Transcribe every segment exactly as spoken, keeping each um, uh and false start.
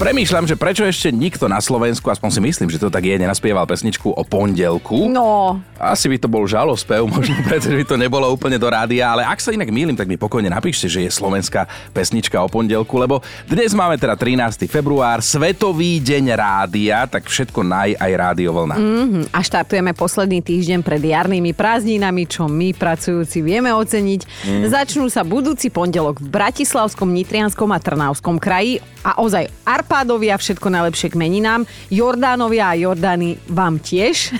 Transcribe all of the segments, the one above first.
Premýšľam, že prečo ešte nikto na Slovensku, aspoň si myslím, že to tak je, nenaspieval pesničku o pondelku. No. Asi by to bol žalospev, možno preto, že by to nebolo úplne do rádia, ale ak sa inak mýlim, tak mi pokojne napíšte, že je slovenská pesnička o pondelku, lebo dnes máme teda trinásteho februára, Svetový deň rádia, tak všetko naj aj Rádio Vlna. Mm-hmm. A štartujeme posledný týždeň pred jarnými prázdninami, čo my pracujúci vieme oceniť. Mm. Začnú sa budúci pondelok v Bratislavskom, Nitrianskom a Trnavskom kraji a ozaj ar- Pádovia, všetko najlepšie k meninám. Jordánovia a Jordány vám tiež.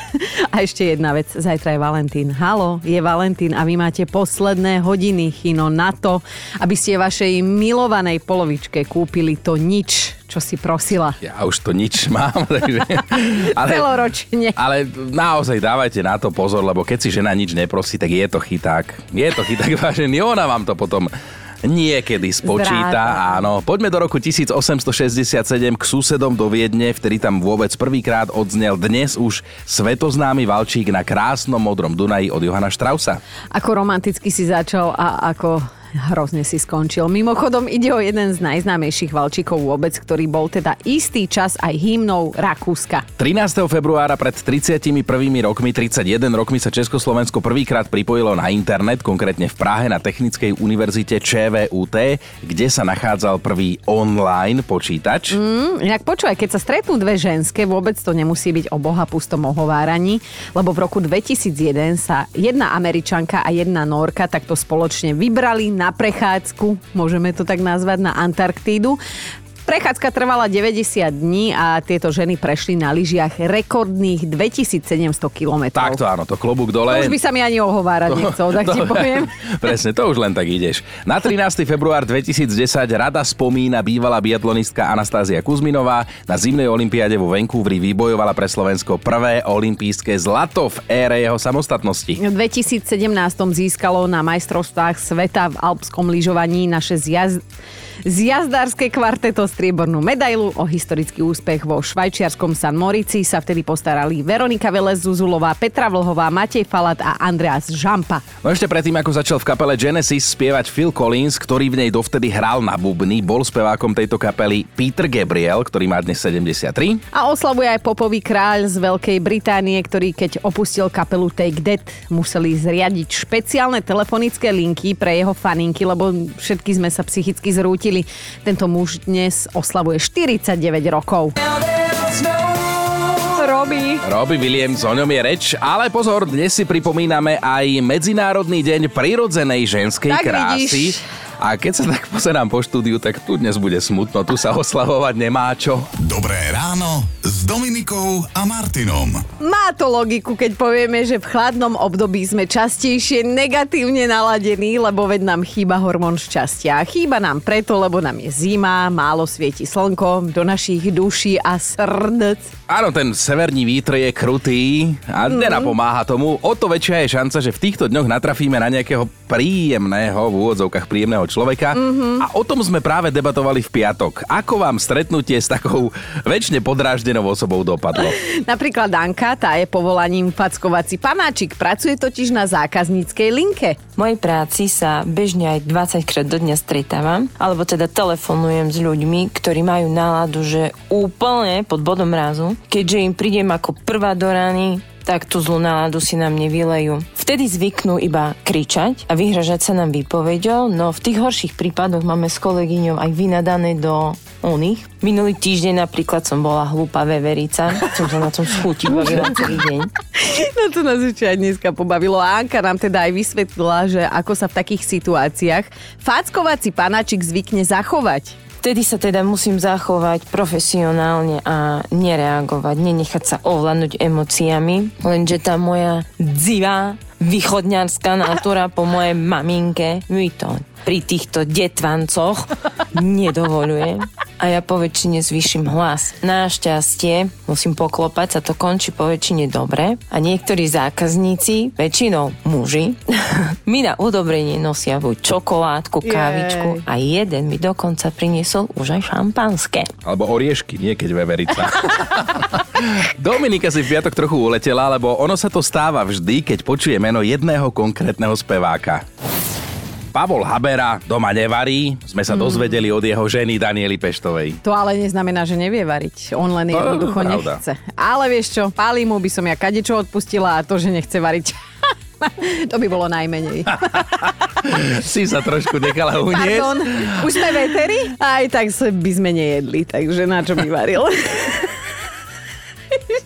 A ešte jedna vec, zajtra je Valentín. Haló, je Valentín a vy máte posledné hodiny, chino, na to, aby ste vašej milovanej polovičke kúpili to nič, čo si prosila. Ja už to nič mám, takže... Ale, celoročne. Ale naozaj dávajte na to pozor, lebo keď si žena nič neprosí, tak je to chyták. Je to chyták, vážený, ona vám to potom... niekedy spočíta, áno. Poďme do roku tisícosemstošesťdesiatsedem k susedom do Viedne, vtedy tam vôbec prvýkrát odznel dnes už svetoznámy valčík Na krásnom modrom Dunaji od Johanna Straussa. Ako romanticky si začal a ako hrozne si skončil. Mimochodom ide o jeden z najznámejších valčíkov vôbec, ktorý bol teda istý čas aj hymnou Rakúska. trinásteho februára pred tridsiatimi prvými rokmi, tridsaťjeden rokmi sa Československo prvýkrát pripojilo na internet, konkrétne v Prahe na Technickej univerzite ČVUT, kde sa nachádzal prvý online počítač. Mm, inak počúvaj, keď sa stretnú dve ženské, vôbec to nemusí byť o bohapustom ohováraní, lebo v roku dvetisícjeden sa jedna Američanka a jedna Nórka takto spoločne vybrali na prechádzku, môžeme to tak nazvať, na Antarktídu. Prechádzka trvala deväťdesiat dní a tieto ženy prešli na lyžiach rekordných dvetisícsedemsto kilometrov. Takto áno, to klobúk dole. To už by sa mi ani ohovárať to, nechcel, tak to, ti poviem. Presne, to už len tak ideš. Na trinásteho február dvetisícdesať rada spomína bývalá biatlonistka Anastácia Kuzminová. Na zimnej olympiáde vo Vancouveri vybojovala pre Slovensko prvé olympijské zlato v ére jeho samostatnosti. V dvetisícsedemnásť získalo na majstrovstvách sveta v alpskom lyžovaní naše zjazd... zjazdárske kvarteto striebornú medailu. O historický úspech vo švajčiarskom San Morici sa vtedy postarali Veronika Velez Zuzulová, Petra Vlhová, Matej Falat a Andreas Žampa. No ešte predtým, ako začal v kapele Genesis spievať Phil Collins, ktorý v nej dovtedy hral na bubny, bol spevákom tejto kapely Peter Gabriel, ktorý má dnes sedemdesiattri. A oslavuje aj popový kráľ z Veľkej Británie, ktorý keď opustil kapelu Take That, museli zriadiť špeciálne telefonické linky pre jeho faninky, lebo všetky sme sa psychicky zrútili. Tento muž dnes oslavuje štyridsaťdeväť rokov. Robi. Robi Williams, o ňom je reč. Ale pozor, dnes si pripomíname aj Medzinárodný deň prirodzenej ženskej tak krásy. Vidíš. A keď sa tak pozerám po štúdiu, tak tu dnes bude smutno. Tu sa oslavovať nemá čo. Dobré ráno s Dominikou a Martinom. Má to logiku, keď povieme, že v chladnom období sme častejšie negatívne naladení, lebo veď nám chýba hormón šťastia. Chýba nám preto, lebo nám je zima, málo svieti slnko do našich duší a srdc. Áno, ten severní vítr je krutý a mm. nenapomáha tomu. O to väčšia je šanca, že v týchto dňoch natrafíme na nejakého príjemného, v úvodzovkách príjemného človeka. Mm-hmm. A o tom sme práve debatovali v piatok. Ako vám stretnutie s takou väčšine podráždenou osobou dopadlo. Napríklad Danka, tá je povolaním fackovací panáčik, pracuje totiž na zákazníckej linke. V mojej práci sa bežne aj dvadsaťkrát do dňa stretávam, alebo teda telefonujem s ľuďmi, ktorí majú náladu, že úplne pod bodom mrazu, keďže im prídem ako prvá do rány, tak tú zlú náladu si nám nevylejú. Vtedy zvyknú iba kričať a vyhražať sa nám výpovedou, no v tých horších prípadoch máme s kolegyňou aj vynadané do oných. Minulý týždeň napríklad som bola hlúpa veverica, som sa na tom schútila celý deň. No to nás už aj dneska pobavilo. A Anka nám teda aj vysvetlila, že ako sa v takých situáciách fackovací panáčik zvykne zachovať. Vtedy sa teda musím zachovať profesionálne a nereagovať, nenechať sa ovládnuť emóciami, lenže tá moja dzivá východňarská natúra po mojej maminke mi to pri týchto detvancoch nedovoluje. A ja po väčšine zvýšim hlas. Našťastie musím poklopať, sa to končí po väčšine dobre. A niektorí zákazníci, väčšinou muži, mi na udobrenie nosia buď čokoládku, kávičku. Jej. A jeden mi dokonca priniesol už aj šampanské. Alebo oriešky, nie keď veverica. Dominika si v piatok trochu uletela, lebo ono sa to stáva vždy, keď počuje meno jedného konkrétneho speváka. Pavol Habera doma nevarí, sme sa mm. dozvedeli od jeho ženy Daniely Peštovej. To ale neznamená, že nevie variť. On len jednoducho nechce. Ale vieš čo, Pálimu by som ja kadečo odpustila a to, že nechce variť. To by bolo najmenej. Si sa trošku nechala uniesť. Pardon, už sme veteri? Aj tak by sme nejedli, takže na čo by varil?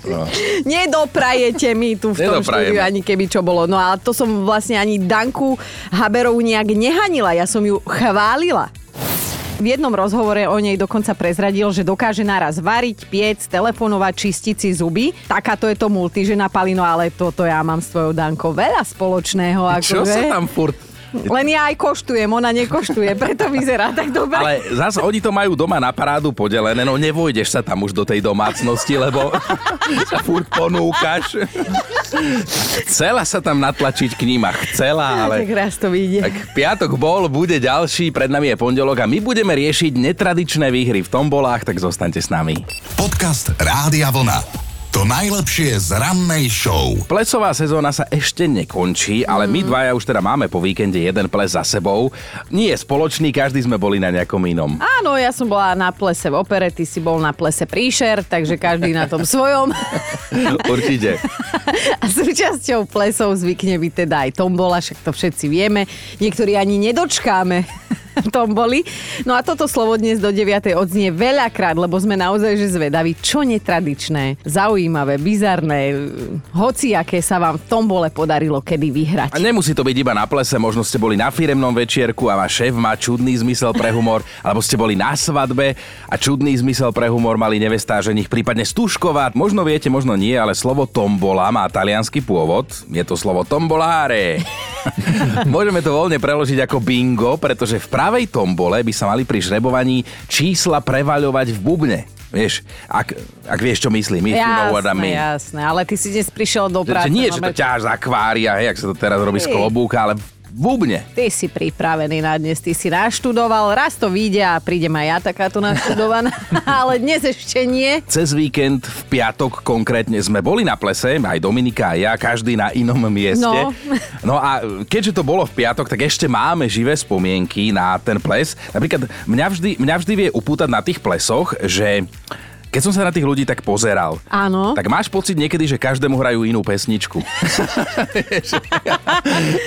No. Nedoprajete mi tu v tom štúdiu ani keby čo bolo. No a to som vlastne ani Danku Haberovú nejak nehanila, ja som ju chválila. V jednom rozhovore o nej dokonca prezradil, že dokáže naraz variť, piec, telefonovať, čistiť si zuby. Takáto je to multižena Palino, ale toto ja mám s tvojou Dankou veľa spoločného. Ako čo ve? Sa tam furt... Len ja aj koštujem, ona nekoštuje, preto vyzerá tak dobre. Ale zase oni to majú doma na parádu podelené, no nevojdeš sa tam už do tej domácnosti, lebo sa furt ponúkaš. Chcela sa tam natlačiť k ním a chcela, ale... Tak raz to vyjde. Tak piatok bol, bude ďalší, pred nami je pondelok a my budeme riešiť netradičné výhry v tombolách, tak zostaňte s nami. Podcast Rádia Vlna. To najlepšie z rannej show. Plesová sezóna sa ešte nekončí, ale my dvaja už teda máme po víkende jeden ples za sebou. Nie je spoločný, každý sme boli na nejakom inom. Áno, ja som bola na plese v opere, ty si bol na plese príšer, takže každý na tom svojom. Určite. A súčasťou plesov zvykne byť teda aj tombola, však to všetci vieme. Niektorí ani nedočkáme tomboli. No a toto slovo dnes do deviatej odznie veľakrát, lebo sme naozaj že zvedaví, čo netradičné, zaujímavé, bizarné, hociaké sa vám v tombole podarilo kedy vyhrať. A nemusí to byť iba na plese, možno ste boli na firemnom večierku a váš šéf má čudný zmysel pre humor, alebo ste boli na svadbe a čudný zmysel pre humor mali nevestá ženích, prípadne stužková. Možno viete, možno nie, ale slovo tombola má taliansky pôvod. Je to slovo tombolare. Môžeme to voľne preložiť ako bingo, pretože v pravej tombole by sa mali pri žrebovaní čísla prevaľovať v bubne. Vieš, ak, ak vieš, čo myslím. If jasné, you know what I mean. Jasné, ale ty si dnes prišiel do práce. Nie, že to ťaháš z akvária, hej, ak sa to teraz robí z klobúka, ale bubne. Ty si pripravený na dnes, ty si naštudoval, raz to vyjde a prídem aj ja takáto naštudovaná, ale dnes ešte nie. Cez víkend v piatok konkrétne sme boli na plese, aj Dominika a ja, každý na inom mieste. No. No a keďže to bolo v piatok, tak ešte máme živé spomienky na ten ples. Napríklad mňa vždy, mňa vždy vie upútať na tých plesoch, že... Keď som sa na tých ľudí tak pozeral, áno, tak máš pocit niekedy, že každému hrajú inú pesničku.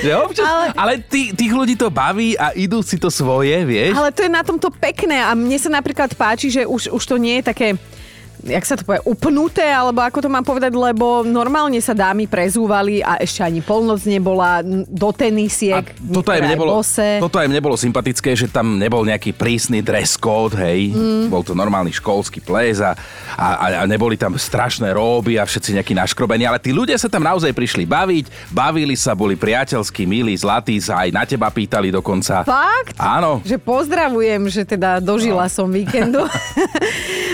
Že občas, ale ale tí, tých ľudí to baví a idú si to svoje, vieš? Ale to je na tomto pekné a mne sa napríklad páči, že už, už to nie je také... jak sa to povie, upnuté, alebo ako to mám povedať, lebo normálne sa dámy prezúvali a ešte ani polnoc nebola do tenisiek. A toto aj, nebolo, aj toto aj mne bolo sympatické, že tam nebol nejaký prísny dress code, hej. Mm. Bol to normálny školský ples a, a, a neboli tam strašné róby a všetci nejakí naškrobení, ale tí ľudia sa tam naozaj prišli baviť, bavili sa, boli priateľskí, milí, zlatí, sa aj na teba pýtali dokonca. Fakt? Áno. Že pozdravujem, že teda dožila no. som víkendu.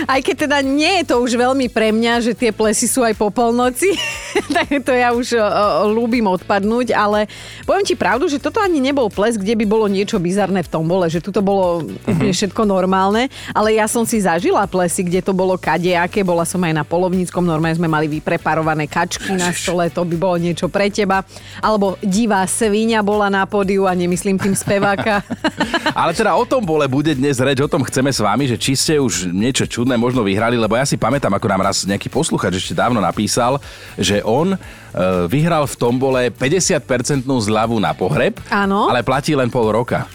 Aj keď teda nie je to už veľmi pre mňa, že tie plesy sú aj po polnoci, tak to ja už uh, ľúbim odpadnúť, ale poviem ti pravdu, že toto ani nebol ples, kde by bolo niečo bizarné v tombole, že tu to bolo úplne mm-hmm. všetko normálne, ale ja som si zažila plesy, kde to bolo kadejaké, bola som aj na polovníckom, normálne sme mali vypreparované kačky na stole, to by bolo niečo pre teba, alebo divá svinia bola na pódiu a nemyslím tým speváka. Ale teda o tombole bude dnes reč, o tom chceme s vami, že či ste už niečo čudné možno vyhrali, lebo ja Ja si pamätám, ako nám raz nejaký posluchač ešte dávno napísal, že on e, vyhral v tombole päťdesiat percent zľavu na pohreb, áno, ale platí len pol roka.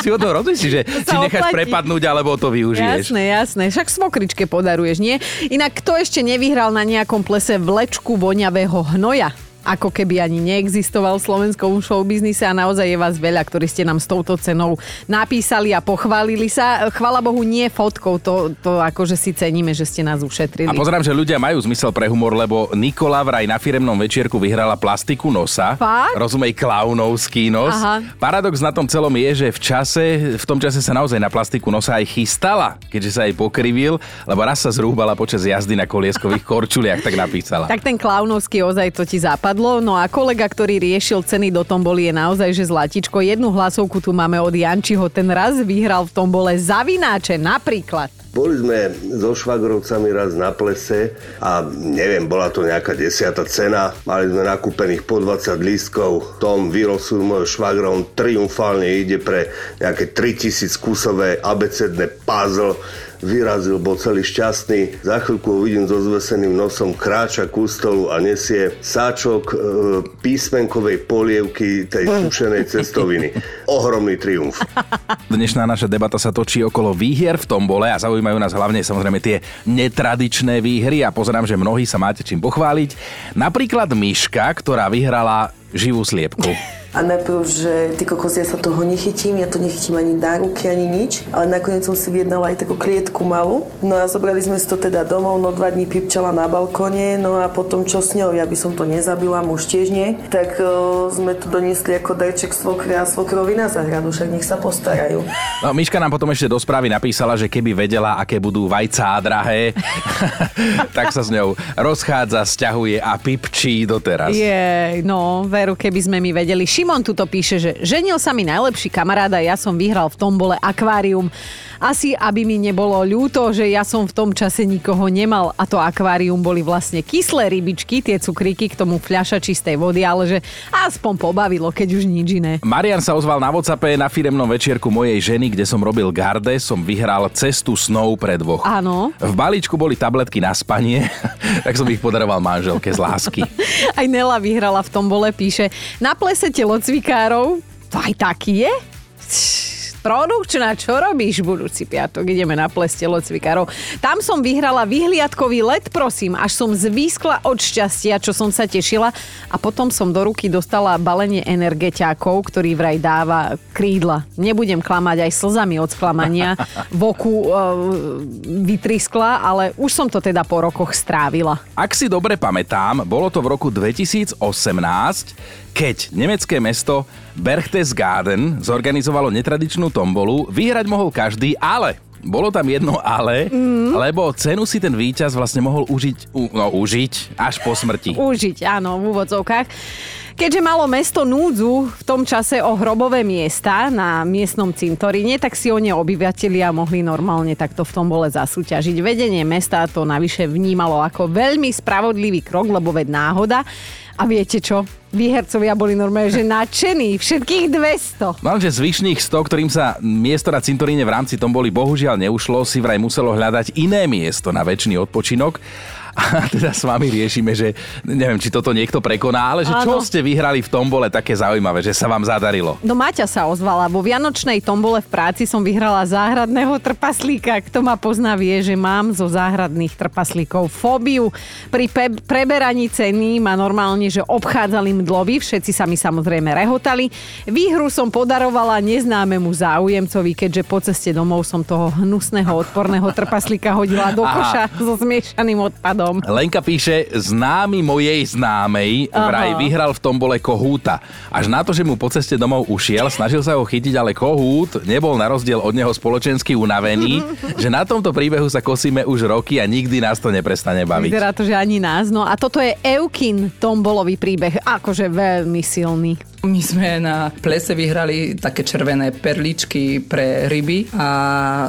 Si o tom rozmyslíš, že si necháš prepadnúť, alebo to využiješ. Jasné, jasné. Však svokričke podaruješ, nie? Inak kto ešte nevyhral na nejakom plese vlečku voňavého hnoja? Ako keby ani neexistoval v slovenskom showbiznise a naozaj je vás veľa, ktorí ste nám s touto cenou napísali a pochválili sa. Chvala Bohu, nie fotkou, to, to akože si ceníme, že ste nás ušetrili. A pozerám, že ľudia majú zmysel pre humor, lebo Nikola vraj na firemnom večierku vyhrala plastiku nosa. Fakt? Rozumej, klaunovský nos. Aha. Paradox na tom celom je, že v čase, v tom čase sa naozaj na plastiku nosa aj chystala, keďže sa jej pokrivil, lebo raz sa zrúbala počas jazdy na kolieskových korčuliach, tak napísala. Tak ten klaunovský ozaj to ti západne. No a kolega, ktorý riešil ceny do tomboly, je naozaj že zlatičko. Jednu hlasovku tu máme od Jančiho, ten raz vyhral v tombole zavináče napríklad. Boli sme so švagrovcami raz na plese a neviem, bola to nejaká desiata cena. Mali sme nakúpených po dvadsať lístkov. Tom Virosu, môj švagr, on triumfálne ide pre nejaké tritisíc kusové abecedné puzzle. Vyrazil, bol celý šťastný. Za chvíľku uvidím so zveseným nosom, kráča ku stolu a nesie sáčok e, písmenkovej polievky tej sušenej cestoviny. Ohromný triumf. Dnešná naša debata sa točí okolo výhier v tombole a zaujímajú nás hlavne samozrejme tie netradičné výhry a pozerám, že mnohí sa máte čím pochváliť. Napríklad Miška, ktorá vyhrala živú sliepku. A najprv, že ty kokos, ja sa toho nechytím, ja to nechytím ani na ruky, ani nič, ale nakoniec som si vyjednala aj takú klietku malú. No a zobrali sme si to teda domov, no dva dní pipčala na balkóne, no a potom čo s ňou, ja by som to nezabila, muž tiež nie, tak uh, sme to doniesli ako darček svokre a svokrovi na záhradu, však nech sa postarajú. No Miška nám potom ešte do správy napísala, že keby vedela, aké budú vajcá drahé, tak sa s ňou rozchádza, sťahuje a pipčí doteraz. Jej, no veru, keby sme my vedeli. Šimon tuto píše, že ženil sa mi najlepší kamaráda, ja som vyhral v tombole akvárium. Asi, aby mi nebolo ľúto, že ja som v tom čase nikoho nemal a to akvárium boli vlastne kyslé rybičky, tie cukríky k tomu fľaša čistej vody, ale že aspoň pobavilo, keď už nič iné. Marian sa ozval na WhatsAppe, na firemnom večierku mojej ženy, kde som robil garde, som vyhral cestu snov pre dvoch. Áno. V balíčku boli tabletky na spanie, tak som ich podaroval manželke z lásky. Aj Nela vyhrala v tombole, píše, na plese telocvikárov, to aj taký je? Produkčná, čo robíš budúci piatok? Ideme na ples telocvikárov. Tam som vyhrala vyhliadkový let, prosím, až som zvískla od šťastia, čo som sa tešila a potom som do ruky dostala balenie energetiákov, ktorý vraj dáva krídla. Nebudem klamať, aj slzami od sklamania v oku e, vytriskla, ale už som to teda po rokoch strávila. Ak si dobre pamätám, bolo to v roku dvetisíc osemnásť, keď nemecké mesto Berchtesgaden zorganizovalo netradičnú tombolu, vyhrať mohol každý, ale... Bolo tam jedno ale, mm. lebo cenu si ten víťaz vlastne mohol užiť, no užiť, až po smrti. Užiť, áno, v úvodzovkách. Keďže malo mesto núdzu v tom čase o hrobové miesta na miestnom cintoríne, tak si o ne obyvatelia mohli normálne takto v tombole zasúťažiť. Vedenie mesta to navyše vnímalo ako veľmi spravodlivý krok, lebo veď náhoda. A viete čo? Výhercovia boli normálne, že nadšení. Všetkých dvesto. Lenže zvyšných sto, ktorým sa miesto na cintoríne v rámci tomboli bohužiaľ neušlo, si vraj muselo hľadať iné miesto na večný odpočinok. A teda s vami riešime, že neviem, či toto niekto prekoná, ale že čo ano. Ste vyhrali v tombole také zaujímavé, že sa vám zadarilo. No Maťa sa ozvala, vo vianočnej tombole v práci som vyhrala záhradného trpaslíka. Kto ma pozná, vie, že mám zo záhradných trpaslíkov fóbiu. Pri pe- preberaní ceny ma normálne, že obchádzali mdlovi, všetci sa mi samozrejme rehotali. Výhru som podarovala neznámemu záujemcovi, keďže po ceste domov som toho hnusného, odporného trpaslíka hodila do koša Aha. so zmiešaným odpadom. Lenka píše, známy mojej známej vraj Aha. vyhral v tombole kohúta. Až na to, že mu po ceste domov ušiel, snažil sa ho chytiť, ale kohút nebol na rozdiel od neho spoločensky unavený, že na tomto príbehu sa kosíme už roky a nikdy nás to neprestane baviť. Vyzerá to, že ani nás. No a toto je Eukin tombolový príbeh, akože veľmi silný. My sme na plese vyhrali také červené perličky pre ryby a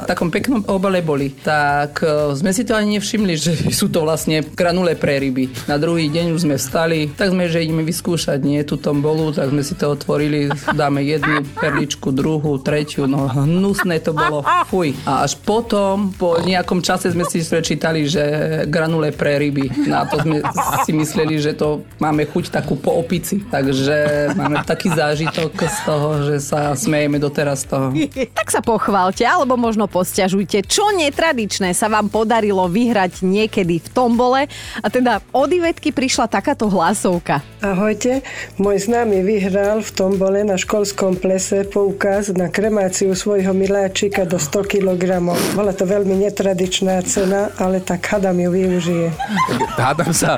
v takom peknom obale boli. Tak sme si to ani nevšimli, že sú to vlastne granule pre ryby. Na druhý deň už sme vstali, tak sme, že ideme vyskúšať nie tú tombolu, tak sme si to otvorili, dáme jednu perličku, druhú, tretiu, no hnusné to bolo, fuj. A až potom, po nejakom čase sme si prečítali, že granule pre ryby. No a to sme si mysleli, že to máme chuť takú po opici, takže máme taký zážitok z toho, že sa smejeme doteraz toho. Tak sa pochválte, alebo možno posťažujte, čo netradičné sa vám podarilo vyhrať niekedy v tombole. A teda od Ivetky prišla takáto hlasovka. Ahojte, môj známy vyhral v tombole na školskom plese poukaz na kremáciu svojho miláčika do sto kilogramov. Bola to veľmi netradičná cena, ale tak hádam ju využije. Hádam sa,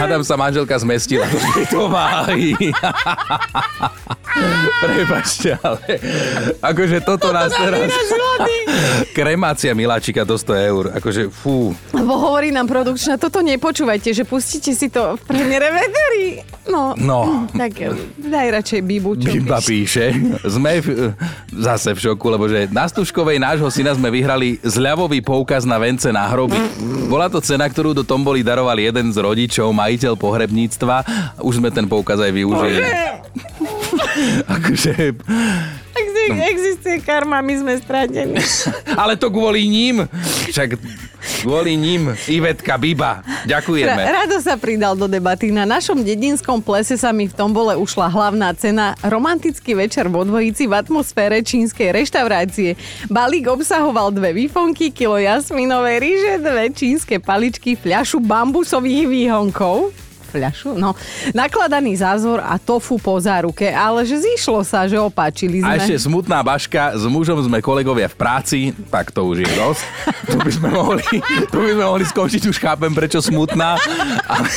hádam sa manželka zmestila. To váhy. Prepačte, ale akože toto, toto nás teraz... Kremácia Miláčika do sto eur. Akože fú. Lebo hovorí nám produkčná, toto nepočúvajte, že pustíte si to v premiére vederi. No. No. Tak daj radšej Bibu, čo Biba píše. Sme v, zase v šoku, lebo že na Stužkovej nášho syna sme vyhrali zľavový poukaz na vence na hroby. Bola to cena, ktorú do tomboli daroval jeden z rodičov, majiteľ pohrebníctva. Už sme ten poukaz aj využili. Akože... Existuje karma, my sme strátení. Ale to kvôli ním. Však kvôli ním. Ivetka, Biba. Ďakujeme. Ra- Rado sa pridal do debaty. Na našom dedinskom plese sa mi v tombole ušla hlavná cena. Romantický večer vo Dvojici v atmosfére čínskej reštaurácie. Balík obsahoval dve výfonky, kilo jasminovej ríže, dve čínske paličky, fľašu bambusových výhonkov. Fľašu, no, nakladaný zázvor a tofu po záruke, ale že zišlo sa, že opáčili sme. A ešte smutná baška, s mužom sme kolegovia v práci, tak to už je dosť. Tu by sme mohli, tu by sme mohli skončiť, už chápem, prečo smutná. Ale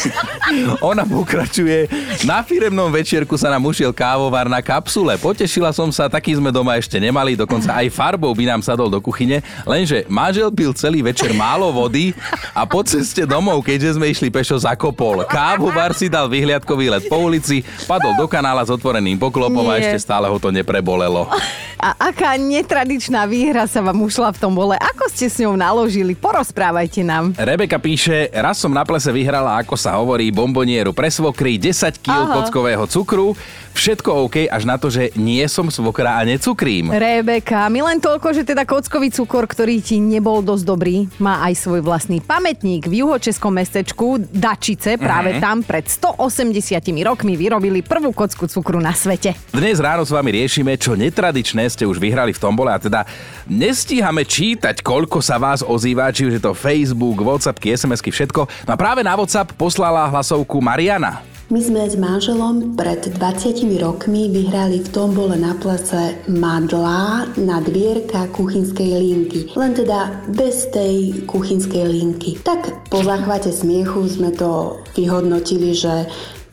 ona pokračuje. Na firemnom večierku sa nám ušiel kávovar na kapsule. Potešila som sa, taký sme doma ešte nemali, dokonca aj farbou by nám sadol do kuchyne, lenže manžel pil celý večer málo vody a po ceste domov, keďže sme išli pešo, zakopol kávu. Bar si dal vyhliadkový let po ulici, padol do kanála s otvoreným poklopom. Nie. A ešte stále ho to neprebolelo. A aká netradičná výhra sa vám ušla v tombole? Ako ste s ňou naložili? Porozprávajte nám. Rebeka píše, raz som na plese vyhrala, ako sa hovorí, bombonieru pre svokry, desať kíl kockového cukru, všetko OK, až na to, že nie som svokra a necukrím. Rebeka, my len toľko, že teda kockový cukor, ktorý ti nebol dosť dobrý, má aj svoj vlastný pamätník v juhočeskom mestečku Dačice, práve mm-hmm. tam pred stoosemdesiatimi rokmi vyrobili prvú kocku cukru na svete. Dnes ráno s vami riešime, čo netradičné ste už vyhrali v tombole a teda nestíhame čítať, koľko sa vás ozýva, či už je to Facebook, WhatsAppky, SMSky, všetko. No a práve na WhatsApp poslala hlasovku Mariana. My sme s manželom pred dvadsiatimi rokmi vyhrali v tombole na plese madlá na dvierka kuchynskej linky. Len teda bez tej kuchynskej linky. Tak po záchvate smiechu sme to vyhodnotili, že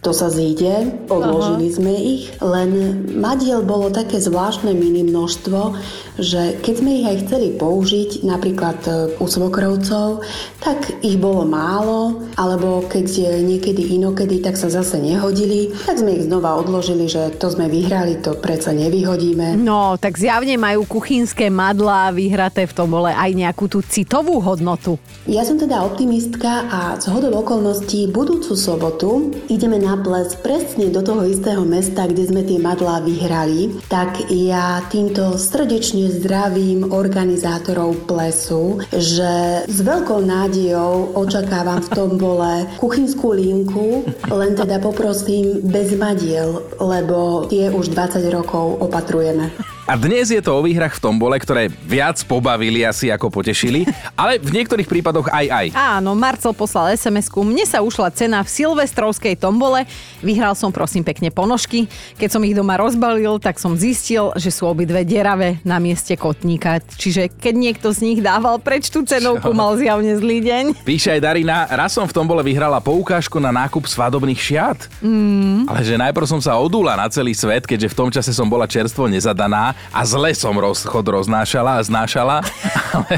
to sa zíde, odložili Aha. sme ich, len madiel bolo také zvláštne mini množstvo, že keď sme ich aj chceli použiť, napríklad u svokrovcov, tak ich bolo málo, alebo keď niekedy inokedy, tak sa zase nehodili, tak sme ich znova odložili, že to sme vyhrali, to predsa nevyhodíme. No, tak zjavne majú kuchynské madlá vyhraté v tombole aj nejakú tú citovú hodnotu. Ja som teda optimistka a zhodou okolností budúcu sobotu ideme na ples presne do toho istého mesta, kde sme tie madlá vyhrali, tak ja týmto srdečne zdravím organizátorov plesu, že s veľkou nádejou očakávam v tombole kuchynskú linku, len teda poprosím bez madiel, lebo tie už dvadsať rokov opatrujeme. A dnes je to o výhrach v tombole, ktoré viac pobavili asi ako potešili, ale v niektorých prípadoch aj aj. Áno, Marcel poslal es em esku. Mne sa ušla cena v silvestrovskej tombole. Vyhral som prosím pekne ponožky. Keď som ich doma rozbalil, tak som zistil, že sú obidve derave na mieste kotníka. Čiže keď niekto z nich dával preč tú cenovku, mal zjavne zlý deň. Píše aj Darina, raz som v tombole vyhrala poukážku na nákup svadobných šiat. Mm. Ale že najprv som sa odúla na celý svet, keďže v tom čase som bola čerstvo nezadaná. A zle som rozchod roznášala a znášala, ale,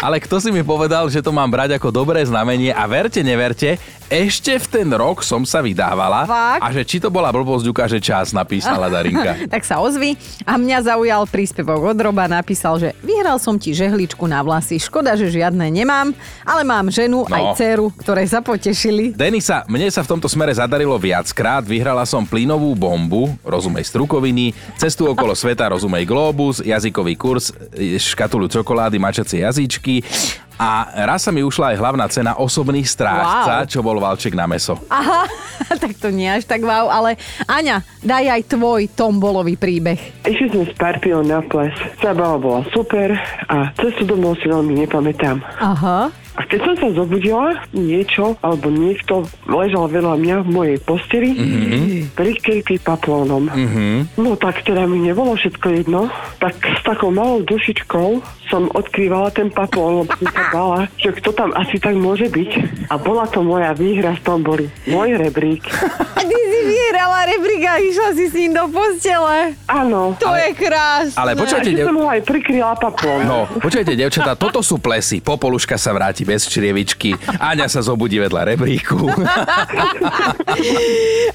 ale kto si mi povedal, že to mám brať ako dobré znamenie a verte, neverte, ešte v ten rok som sa vydávala. Fakt? A že či to bola blbosť, ukáže čas, napísala Darinka. Tak sa ozvi a mňa zaujal príspevok od Roba, napísal, že vyhral som ti žehličku na vlasy, škoda, že žiadne nemám, ale mám ženu no. aj dceru, ktoré sa potešili. Denisa, mne sa v tomto smere zadarilo viackrát, vyhrala som plynovú bombu, rozumej strukoviny, cestu okolo sveta, rozumej globus, jazykový kurz, škatulu čokolády, mačacie jazyčky. A raz sa mi ušla aj hlavná cena osobný strážca, wow. čo bol valček na mäso. Aha, tak to nie až tak wow, ale Aňa, daj aj tvoj tombolový príbeh. Išli sme s partiou na ples. Zábava bola super a cestu domov si veľmi nepamätám. Aha. A keď som sa zobudila, niečo, alebo niekto ležal vedľa mňa v mojej posteli, mm-hmm. prikrytý paplónom. Mm-hmm. No tak teda mi nebolo všetko jedno, tak s takou malou dušičkou som odkrývala ten papón, lebo som sa bála, že kto tam asi tak môže byť. A bola to moja výhra, v tom boli môj rebrík. Ty si vyhrala rebrík a išla si s ním do postele. Áno. To ale, je krásne. Ale počujete... Dev... som ho aj prikryla papón. No, počujete, devčatá, toto sú plesy. Popoluška sa vráti bez črievičky. Áňa sa zobudí vedľa rebríku.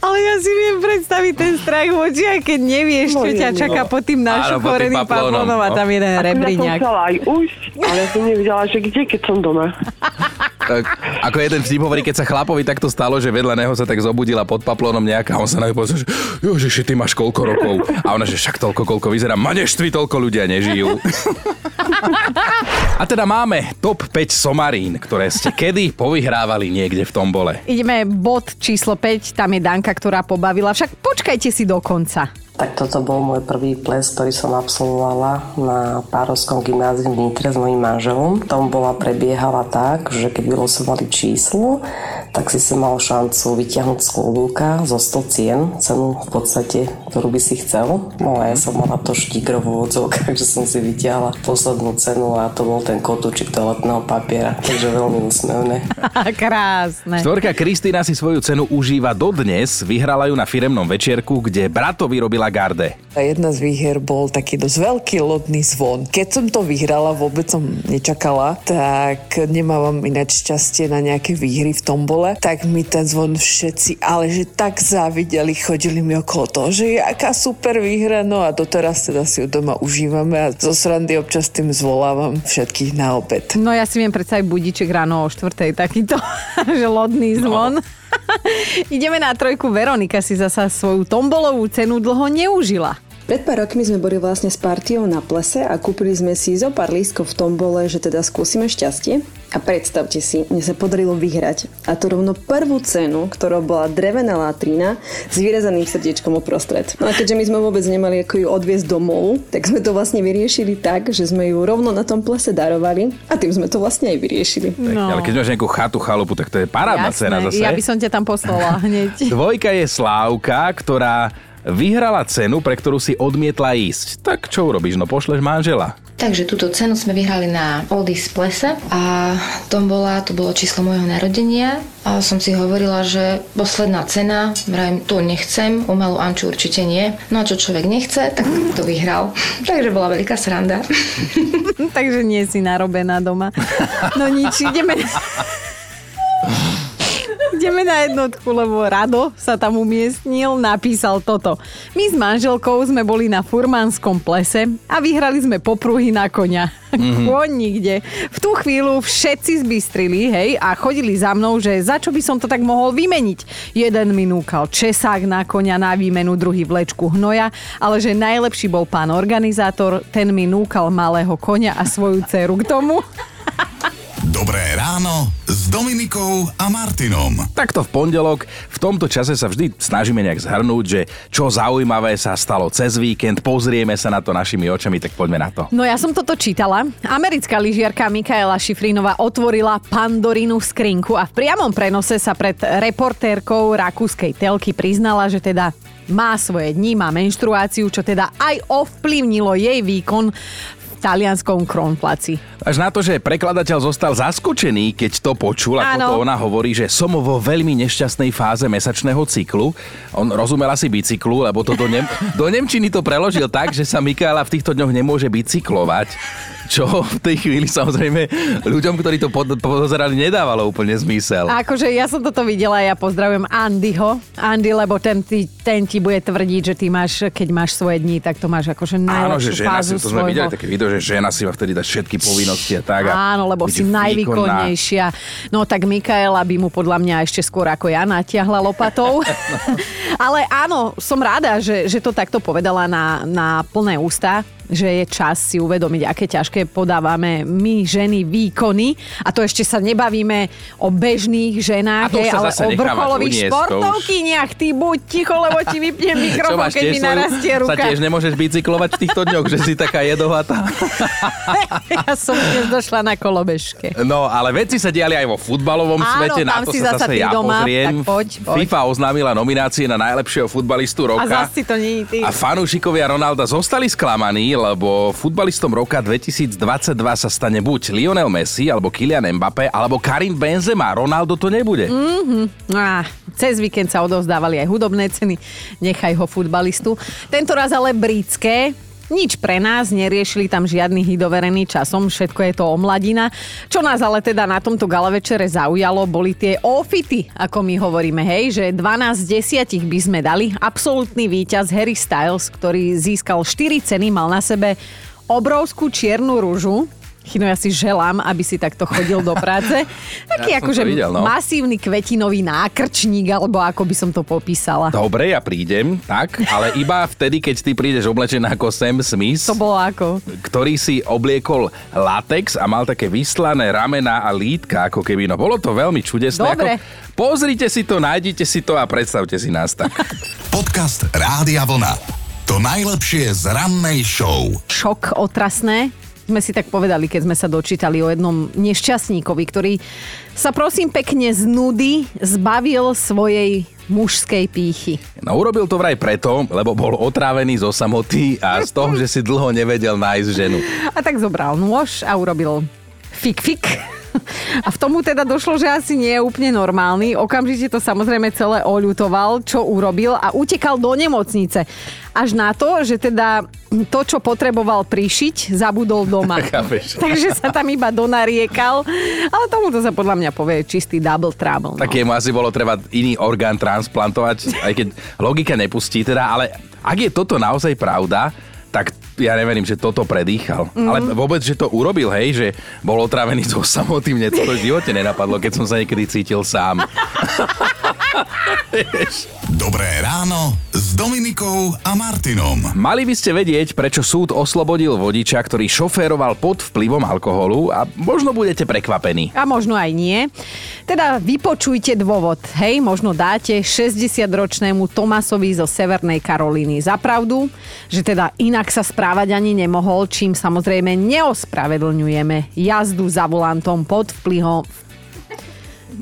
Ale ja si viem predstaviť ten strach v očiach, keď nevieš, čo ťa čaká po tým našom koreným papónom a tam jeden rebríňak. Ako ja som chcela aj úsť, ale ja som nevidela, že kde, keď som doma. Tak, ako jeden vtip hovorí, keď sa chlapovi takto stalo, že vedľa neho sa tak zobudila pod paplónom nejaká, on sa na ňu povedal, že Jožiši, ty máš koľko rokov? A ona, že však toľko, koľko vyzerá. Ma neštví, toľko ľudia nežijú. A teda máme top päť somarín, ktoré ste kedy povyhrávali niekde v tombole. Ideme bod číslo päť, tam je Danka, ktorá pobavila. Však počkajte si do konca. Tak toto bol môj prvý ples, ktorý som absolvovala na Párovskom gymnáziu v Nitre s mojím manželom. Tombola prebiehala tak, že keď vylosovali číslo, tak si si mal šancu vyťahnuť z klobúka zo sto cien, cenu v podstate, ktorú by si chcel. No a ja som mala to štígrovú odzok, takže som si vyťahla poslednú cenu a to bol ten kotúčik toaletného papiera, takže veľmi úsmevné. Krásne. Štvorka Kristína si svoju cenu užíva dodnes, vyhrala ju na firemnom večierku, kde bratovi robila Garde. Jedna z výher bol taký dosť veľký lodný zvon. Keď som to vyhrala, vôbec som nečakala, tak nemávam ináč šťastie na nejaké výhry v tombole, tak mi ten zvon všetci, ale že tak závideli, chodili mi okolo toho, že je aká super výhra, no a doteraz teda si ju doma užívame a zo srandy občas tým zvolávam všetkých na obed. No ja si viem predstaviť budíček ráno o štvrtej takýto, že lodný zvon. No. Ideme na trojku. Veronika si zasa svoju tombolovú cenu dlho neužila. Pred pár rokmi sme boli vlastne s partiou na plese a kúpili sme si zo pár lístkov v tombole, že teda skúsime šťastie. A predstavte si, mne sa podarilo vyhrať. A to rovno prvú cenu, ktorou bola drevená látrína s vyrezaným srdiečkom uprostred. No a keďže my sme vôbec nemali ako ju odviezť domov, tak sme to vlastne vyriešili tak, že sme ju rovno na tom plese darovali a tým sme to vlastne aj vyriešili. No. Tak, ale keď máš nejakú chatu, chalupu, tak to je parádna cena zase. Ja by som ťa tam poslala hneď. Dvojka je Slávka, ktorá vyhrala cenu, pre ktorú si odmietla ísť. Tak čo urobíš? No pošleš manžela. Takže túto cenu sme vyhrali na Oldies plese a tombola, to bolo číslo môjho narodenia a som si hovorila, že posledná cena, vrajím, tu nechcem, umelú Anču určite nie. No a čo človek nechce, tak to vyhral. Takže bola veľká sranda. Takže nie si narobená doma. No nič, ideme... Ideme na jednotku, lebo Rado sa tam umiestnil, napísal toto. My s manželkou sme boli na furmanskom plese a vyhrali sme popruhy na koňa. Mm-hmm. Kôň nikde. V tú chvíľu všetci zbystrili, hej, a chodili za mnou, že za čo by som to tak mohol vymeniť. Jeden mi núkal česák na koňa na výmenu, druhý vlečku hnoja, ale že najlepší bol pán organizátor, ten mi núkal malého koňa a svoju dceru k tomu. Dobré ráno s Dominikou a Martinom. Takto v pondelok, v tomto čase sa vždy snažíme nejak zhrnúť, že čo zaujímavé sa stalo cez víkend, pozrieme sa na to našimi očami, tak poďme na to. No ja som toto čítala. Americká lyžiarka Mikaela Šifrinová otvorila Pandorinu skrinku a v priamom prenose sa pred reportérkou rakúskej telky priznala, že teda má svoje dni, má menštruáciu, čo teda aj ovplyvnilo jej výkon talianskom Kronplaci. Až na to, že prekladateľ zostal zaskočený, keď to počul, ako to ona hovorí, že som vo veľmi nešťastnej fáze mesačného cyklu. On rozumel asi bicyklu, lebo to do, nem- do nemčiny to preložil tak, že sa Mikaela v týchto dňoch nemôže bicyklovať. Čo v tej chvíli samozrejme ľuďom, ktorí to pod- pozerali, nedávalo úplne zmysel. Akože ja som toto videla, ja pozdravujem Andyho. Andy, lebo ten, ty, ten ti bude tvrdiť, že ty máš, keď máš svoje dni, tak to máš akože najlepšiu fázu svojho. Áno, že žena, to sme videli také video, že žena si má vtedy dať všetky povinnosti a tak. A áno, lebo si najvýkonnejšia. No tak Mikaela by mu podľa mňa ešte skôr ako ja natiahla lopatou. Ale áno, som rada, že, že to takto povedala na, na plné ústa, že je čas si uvedomiť, aké ťažké podávame my ženy výkony. A to ešte sa nebavíme o bežných ženách, hej, ale o vrcholových športovkyniach. Ty buď ticho, lebo ti vypnem mikrofón, keď mi narastie ruka. Sa tiež nemôžeš bicyklovať v týchto dňoch, že si taká jedohatá. Ja som dnes došla na kolobežke. No, ale veci sa diali aj vo futbalovom áno, svete. Na to sa zase ja doma pozriem. Poď, poď. FIFA oznámila nominácie na najlepšieho futbalistu roka. A zase to nie ty. A fanúšikovia Ronalda zostali sklamaní, lebo futbalistom roka dvetisícdvadsaťdva sa stane buď Lionel Messi, alebo Kylian Mbappé, alebo Karim Benzema. Ronaldo to nebude. Mm-hmm. Ah, cez víkend sa odovzdávali aj hudobné ceny. Nechaj ho futbalistu. Tentoraz ale britské. Nič pre nás, neriešili tam žiadny hit overený časom, všetko je to omladina. Čo nás ale teda na tomto galavečere zaujalo, boli tie ofity, ako my hovoríme, hej, že dvanásť z desiatich by sme dali. Absolútny víťaz Harry Styles, ktorý získal štyri ceny, mal na sebe obrovskú čiernu ružu. Chino, ja si želám, aby si takto chodil do práce. Taký ja akože videl, no. Masívny kvetinový nákrčník, alebo ako by som to popísala. Dobre, ja prídem, tak, ale iba vtedy, keď ty prídeš oblečená ako Sam Smith. To bolo ako? Ktorý si obliekol latex a mal také vyslané ramená a lítka, ako keby. No bolo to veľmi čudesné. Dobre. Ako, pozrite si to, nájdite si to a predstavte si nás tak. Podcast Rádia Vlna. To najlepšie z rannej show. Šok otrasné. Sme si tak povedali, keď sme sa dočítali o jednom nešťastníkovi, ktorý sa prosím pekne z nudy zbavil svojej mužskej pýchy. No urobil to vraj preto, lebo bol otrávený zo samoty a z toho, že si dlho nevedel nájsť ženu. A tak zobral nôž a urobil fik fik. A v tomu teda došlo, že asi nie je úplne normálny. Okamžite to samozrejme celé oľutoval, čo urobil a utekal do nemocnice. Až na to, že teda to, čo potreboval prišiť, zabudol doma. Takže sa tam iba donariekal. Ale tomuto sa podľa mňa povie čistý double trouble. No. Tak jemu asi bolo treba iný orgán transplantovať, aj keď logika nepustí teda. Ale ak je toto naozaj pravda, tak ja neverím, že toto predýchal. Mm. Ale vôbec, že to urobil, hej, že bol otrávený zo samoty, mne to v živote nenapadlo, keď som sa niekedy cítil sám. Dobré ráno s Dominikou a Martinom. Mali by ste vedieť, prečo súd oslobodil vodiča, ktorý šoféroval pod vplyvom alkoholu a možno budete prekvapení. A možno aj nie. Teda vypočujte dôvod, hej, možno dáte šesťdesiatročnému Tomasovi zo Severnej Karolíny za pravdu, že teda inak sa správať ani nemohol, čím samozrejme neospravedlňujeme jazdu za volantom pod vplyvom.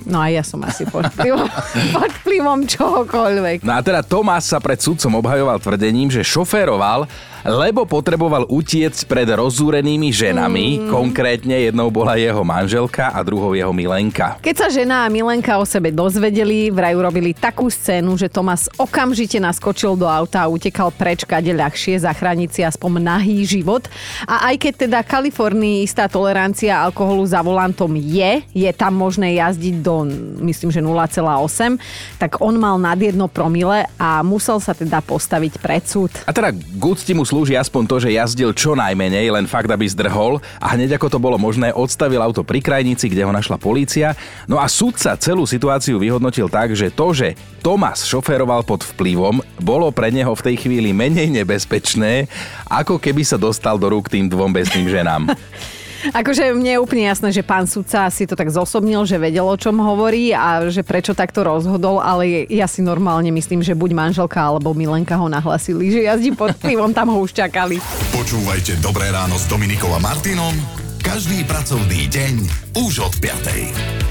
No a ja som asi pod vplyvom, pod vplyvom čohokoľvek. No a teda Tomás sa pred sudcom obhajoval tvrdením, že šoféroval, lebo potreboval utiecť pred rozúrenými ženami. Mm. Konkrétne jednou bola jeho manželka a druhou jeho milenka. Keď sa žena a milenka o sebe dozvedeli, vraj urobili takú scénu, že Tomás okamžite naskočil do auta a utekal preč, kade ľahšie zachrániť si aspoň nahý život. A aj keď teda Kalifornii istá tolerancia alkoholu za volantom je, je tam možné jazdiť do, myslím, že nula celá osem, tak on mal nad jedno promile a musel sa teda postaviť pred súd. A teda gucti mu slúži aspoň to, že jazdil čo najmenej, len fakt, aby zdrhol a hneď ako to bolo možné, odstavil auto pri krajnici, kde ho našla polícia. No a sudca celú situáciu vyhodnotil tak, že to, že Tomás šoféroval pod vplyvom, bolo pre neho v tej chvíli menej nebezpečné, ako keby sa dostal do rúk tým dvom besným ženám. Akože mne je úplne jasné, že pán sudca si to tak zosobnil, že vedel, o čom hovorí a že prečo takto rozhodol, ale ja si normálne myslím, že buď manželka alebo milenka ho nahlasili, že jazdí pod vplyvom, tam ho už čakali. Počúvajte Dobré ráno s Dominikou a Martinom každý pracovný deň už od piatej.